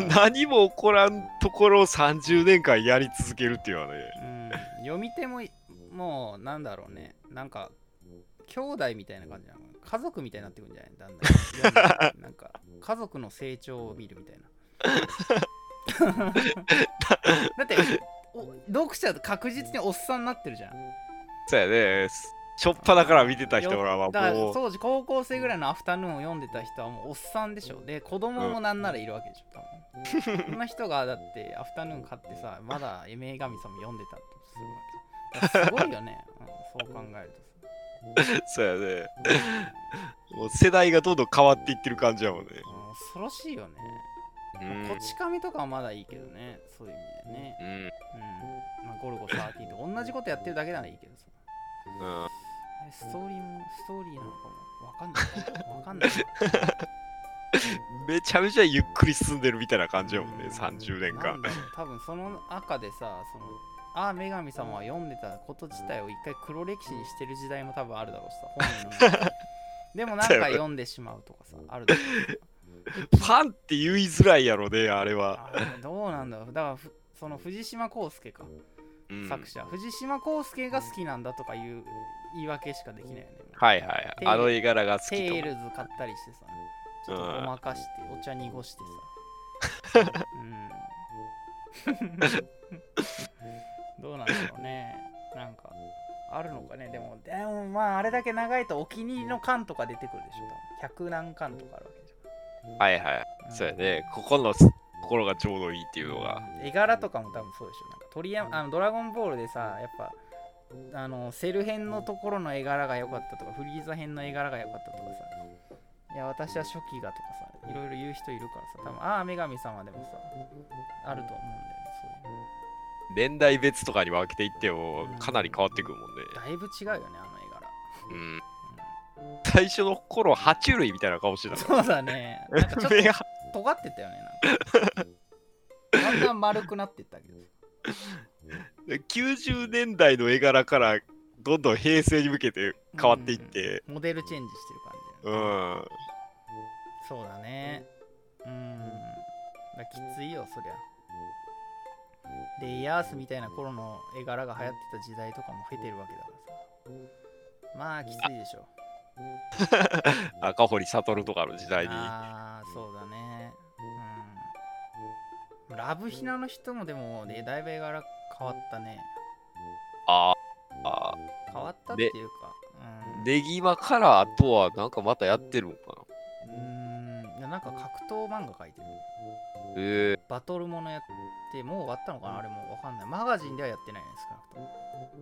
何も起こらんところをさんじゅうねんかんやり続けるっていうのはね、うん、読み手ももうなんだろうね、なんか兄弟みたいな感じなの、家族みたいになってくるんじゃないだんだんなんか家族の成長を見るみたいなだって読者確実におっさんになってるじゃん。そうやね、しょっぱだから見てた人はもうだ当時高校生ぐらいのアフタヌーンを読んでた人はもうおっさんでしょ。で子供もなんならいるわけでしょ、うん、多分そんな人がだってアフタヌーン買ってさ、まだ女神様読んでたってすごいわけ。すごいよね、うん、そう考えるとそうやね、もう世代がどんどん変わっていってる感じやもんね、うん、恐ろしいよね、うん、こち亀とかはまだいいけどね、そういう意味でね、うん、うん、まあゴルゴじゅうさんと同じことやってるだけならいいけどさ、うん、ストーリーもストーリーなのかもわかんないわかんないめちゃめちゃゆっくり進んでるみたいな感じやもんね、うん、さんじゅうねんかん多分その赤でさ、そのああ女神様は読んでたこと自体を一回黒歴史にしてる時代も多分あるだろうしさ、本人のでもなんか読んでしまうとかさあるだろうファンって言いづらいやろね、あれは。あ、どうなんだろう、だからその藤島康介か、うん、作者藤島康介が好きなんだとかいう言い訳しかできないよね。はいはい、あの絵柄が好きとかテイルズ買ったりしてさ、ちょっとごまかして、うん、お茶濁してさうんどうなんだろうね、なんかあるのかね。でもでもまああれだけ長いとお気に入りの巻とか出てくるでしょ、百何巻とかあるわけじゃん。はいはい、うん、そうやね、ここの心がちょうどいいっていうのが、うん、絵柄とかも多分そうでしょ。なんか鳥山あのドラゴンボールでさ、やっぱあのセル編のところの絵柄が良かったとか、フリーザ編の絵柄が良かったとかさ、いや私は初期がとかさ、いろいろ言う人いるからさ、多分ああ女神様でもさあると思うんだよね、そういうの。年代別とかに分けていってもかなり変わってくるもんね、うん、だいぶ違うよねあの絵柄、うんうん、最初の頃爬虫類みたいな顔してたから。そうだね、なんかちょっと尖ってたよね、なんかだんだん丸くなってったけどきゅうじゅうねんだいの絵柄からどんどん平成に向けて変わっていって、うん、モデルチェンジしてる感じ、ね、うんそうだね、うんだきついよそりゃ。レイヤースみたいな頃の絵柄が流行ってた時代とかも経てるわけだからさ、まあきついでしょ赤堀悟とかの時代に。ああそうだね、うん、ラブヒナの人もでも、ね、だいぶ絵柄変わったね。ああ変わったっていうか、うん、ネギマからあとはなんかまたやってるのかな。うん、いやなんか格闘漫画描いてる、えー、バトルものやってもう終わったのかな、あれもわかんない。マガジンではやってないんですか。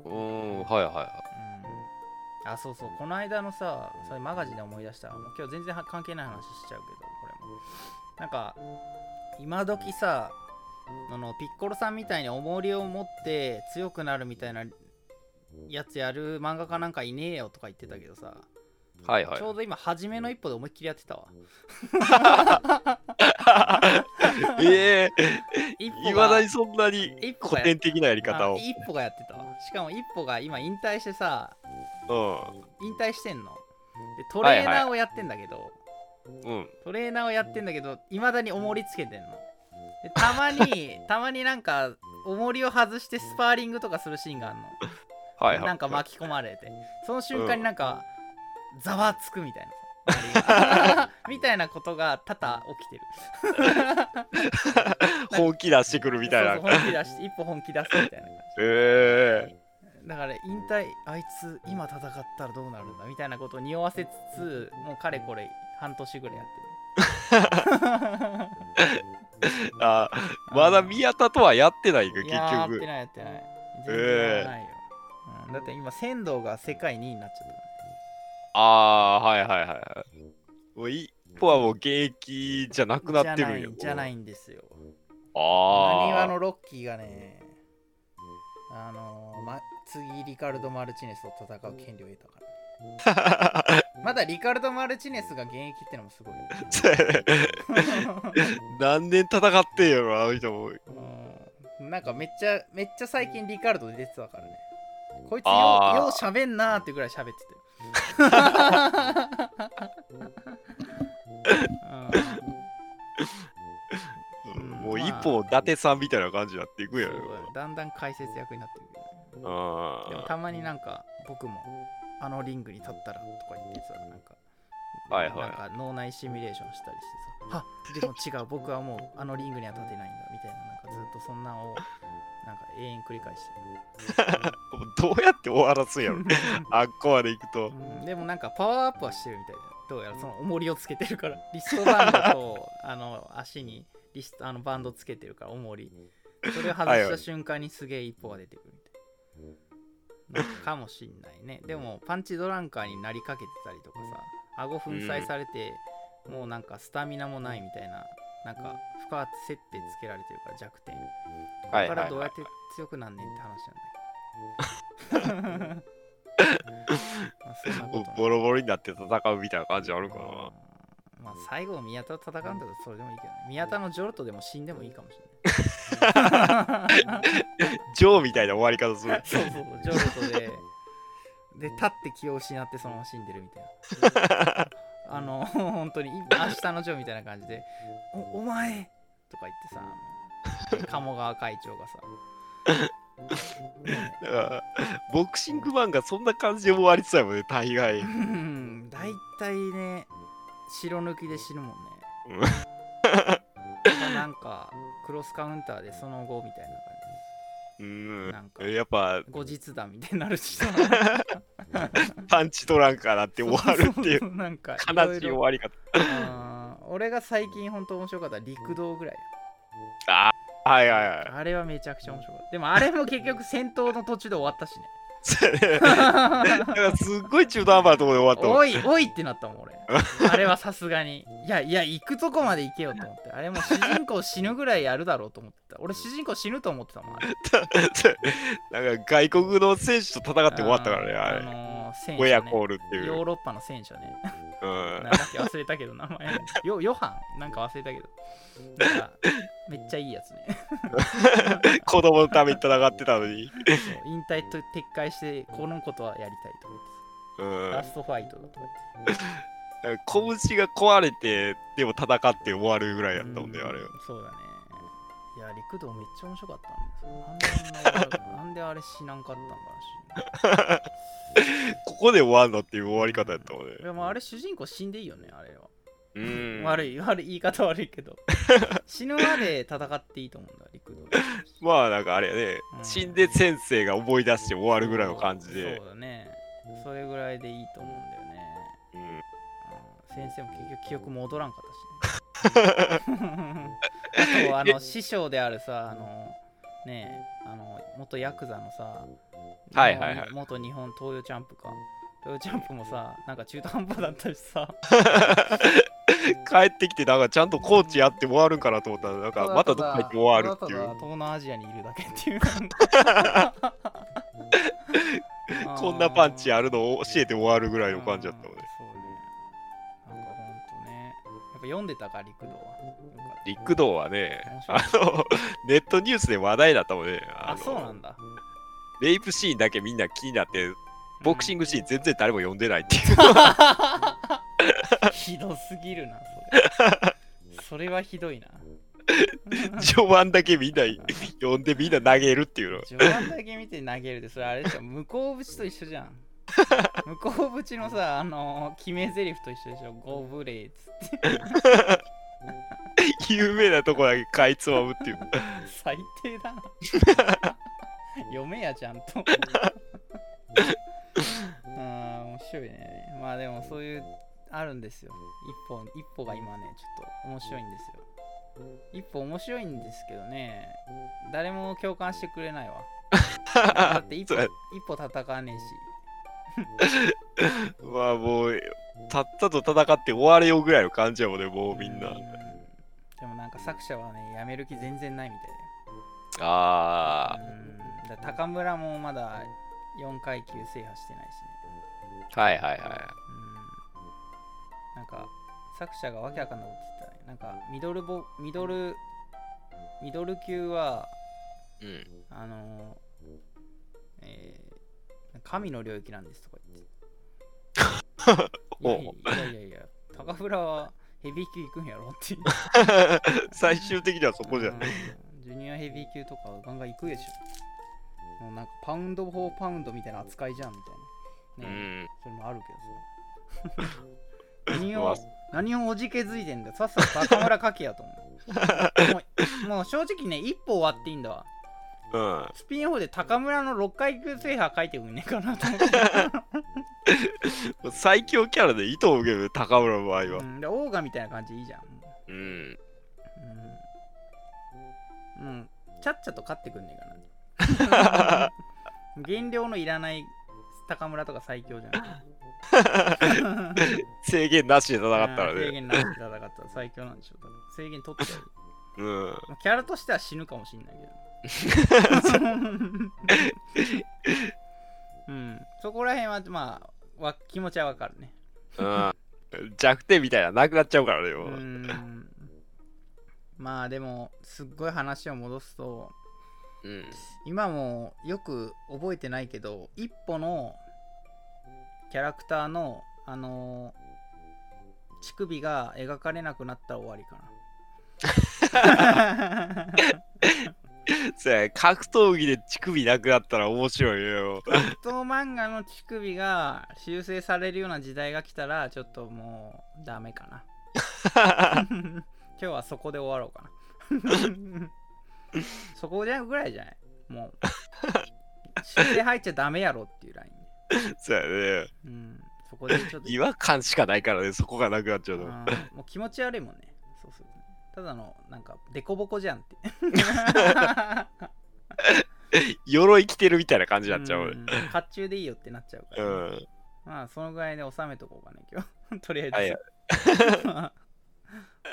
うーんはいはいはい、うん、あそうそう、この間のさ、それマガジンで思い出した。もう今日全然関係ない話しちゃうけど、これもなんか今時さ、あのピッコロさんみたいに重りを持って強くなるみたいなやつやる漫画家なんかいねえよとか言ってたけどさ、はいはい、ちょうど今初めの一歩で思いっきりやってたわえー、いまだにそんなに古典的なやり方を一歩がやってたわ。しかも一歩が今引退してさ、うん、引退してんのでトレーナーをやってんだけど、はいはい、トレーナーをやってんだけどいまだに重りつけてんので、たまにたまになんか重りを外してスパーリングとかするシーンがあるのはい、はい、なんか巻き込まれてその瞬間になんか、うんざわつくみたいなみたいなことが多々起きてる本気出してくるみたいなそうそう本気出して一歩本気出すみたいな感じ、えー、だから引退あいつ今戦ったらどうなるんだみたいなことを匂わせつつもうかれこれ半年ぐらいやってるあまだ宮田とはやってないか結局。やってないやってない全然やらないよ、えーうん、だって今仙道が世界にいになっちゃった。あーはいはいはいもう一歩はもう現役じゃなくなってるんよ。じゃないんですよ。ああなにわのロッキーがね、あのー、ま、次リカルド・マルチネスと戦う権利を得たから、ね、まだリカルド・マルチネスが現役ってのもすごい、ね、何年戦ってんやろあの人も。なんかめっちゃめっちゃ最近リカルド出てたからね、こいつようよう喋んなーってぐらい喋ってて方伊達さんみたいな感じになっていくやろ。だんだん解説役になっていく。あでもたまになんか僕もあのリングに立ったらとか言ってさ、なんか、はいはい、なんか脳内シミュレーションしたりしてさ、はっでも違う僕はもうあのリングには立てないんだみたいな、なんかずっとそんなのをなんか永遠繰り返してる。どうやって終わらすんやろあっこまでいくと、うん、でもなんかパワーアップはしてるみたいな。どうやらその重りをつけてるから、リストバンドとあの足にリストあのバンドつけてるから重り、それを外した瞬間にすげえ一歩が出てくるみたいな。なんかかもしんないね。でもパンチドランカーになりかけてたりとかさ、顎粉砕されて、うん、もうなんかスタミナもないみたいな、なんか負荷設定つけられてるから弱点、ここからどうやって強くなんねんって話なんだけどボロボロになって戦うみたいな感じあるかな。まあ最後宮田と戦うんだとそれでもいいけど、ね、宮田のジョルトでも死んでもいいかもしれないジョーみたいな終わり方するそうそうジョルトでで立って気を失ってそのまま死んでるみたいなあの本当に明日のジョーみたいな感じで お, お前とか言ってさ、鴨川会長がさだからボクシング漫画そんな感じで終わりつつやもんね大概うん大体ね白抜きで死ぬもんね、うんなんかクロスカウンターでその後みたいな感じ、うん、なんかやっぱ後日談みたいになるしさパンチトランカーだって終わるっていうなんか悲しい終わり方あ俺が最近本当面白かった陸道ぐらいだ。あはいはいはい、あれはめちゃくちゃ面白かった。でもあれも結局戦闘の途中で終わったしねだからすっごい中途半端なところで終わったもん。おいおいってなったもん俺あれはさすがにいやいや行くとこまで行けよと思って、あれもう主人公死ぬぐらいやるだろうと思ってた俺主人公死ぬと思ってたもんあれなんか外国の選手と戦って終わったからねあれ、あのー戦車ね、ゴヤコールっていうヨーロッパの戦車ねうん、なんだっけ忘れたけど名前ヨ、ヨハンなんか忘れたけどなんかめっちゃいいやつね子供のために戦ってたのに引退と撤回してこのことはやりたいと思って、うん、ラストファイトだと思って拳が壊れてでも戦って終わるぐらいやったもんねあれは。そうだね。いや陸道めっちゃ面白かったんですよ。なんであれ死なんかったんかなしここで終わるのっていう終わり方やったもんね。でもあれ主人公死んでいいよねあれは。うん悪い悪い言い方悪いけど死ぬまで戦っていいと思うんだ陸道まあなんかあれやね、うん、死んで先生が思い出して終わるぐらいの感じで。そうだねそれぐらいでいいと思うんだよね、うん、先生も結局記憶戻らんかったしねあとあの師匠であるさあのねえあの元ヤクザのさ、はいはいはい、元日本東洋チャンプか東洋チャンプもさなんか中途半端だったしさ帰ってきてなんかちゃんとコーチやって終わるんかなと思ったらなんかまたどっか行って終わるっていう。東南アジアにいるだけっていうこんなパンチあるのを教えて終わるぐらいの感じだったもんね。そうねなんかほんとねやっぱ読んでたか陸道は。陸道はねあのネットニュースで話題だったもんね。 あ, あそうなんだ。レイプシーンだけみんな気になってボクシングシーン全然誰も読んでないっていうひどすぎるなそれそれはひどいな序盤だけみんな読んでみんな投げるっていうの序盤だけ見て投げるってそれあれじゃん向こうぶちと一緒じゃん向こうぶちのさあのー、決め台詞と一緒でしょゴブレーつって有名なとこだけかいつまむっていう最低だな読めやちゃんとあ面白いね。まあでもそういうあるんですよ一歩一歩が今ねちょっと面白いんですよ。一歩面白いんですけどね誰も共感してくれないわだって一歩一歩戦わねえしまあもうたったと戦って終われよぐらいの感じやもんねもうみんな。でもなんか作者はねやめる気全然ないみたいだよ。ああだ高村もまだよんかい級制覇してないしね。はいはいはい、うん、なんか作者がわけわかんないこと言ってたね。なんかミドルボミドルミドル級は、うん、あのーえー、神の領域なんですとか言っていやいやいやいや高浦はヘビー級行くんやろっていう最終的にはそこじゃない、うん、ジュニアヘビー級とかガンガン行くでしょ。もうなんかパウンドよんパウンドみたいな扱いじゃんみたいな、ね、うん、それもあるけどさ何を何をおじけづいてんだ、さっさと中村かけやと思うもう、もう正直ね一歩終わっていいんだわ、うん、スピンオフで高村のろっかい級制覇書いてくんねえかなと思って最強キャラで糸を受ける高村の場合は、うん、でオーガみたいな感じいいじゃん。うんうん、うん、ちゃっちゃと勝ってくんねえかな減量のいらない高村とか最強じゃん制限なしで戦ったらね、制限なしで戦ったら最強なんでしょう。制限取ってる、うん、キャラとしては死ぬかもしんないけどうん、そこら辺はまあわ気持ちはわかるねうん弱点みたいななくなっちゃうからねもう、うん、まあでもすっごい話を戻すと、うん、今もよく覚えてないけど一歩のキャラクターのあのー、乳首が描かれなくなったら終わりかな格闘技で乳首なくなったら面白いよ。格闘漫画の乳首が修正されるような時代が来たらちょっともうダメかな今日はそこで終わろうかなそこでぐらいじゃないもう修正入っちゃダメやろっていうラインそうやね、うん、そこでちょっと違和感しかないからね、そこがなくなっちゃうのもう気持ち悪いもんね。そうそう、ただのなんかデコボコじゃんって鎧着てるみたいな感じになっちゃう、うん、甲冑でいいよってなっちゃうから、ね、うん、まあそのぐらいで収めとこうかね今日とりあえず、はいはい、ま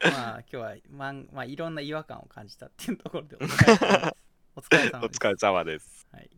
あ今日は、ままあ、いろんな違和感を感じたっていうところでお疲れ様ですお疲れ様です、お疲れ様です、はい。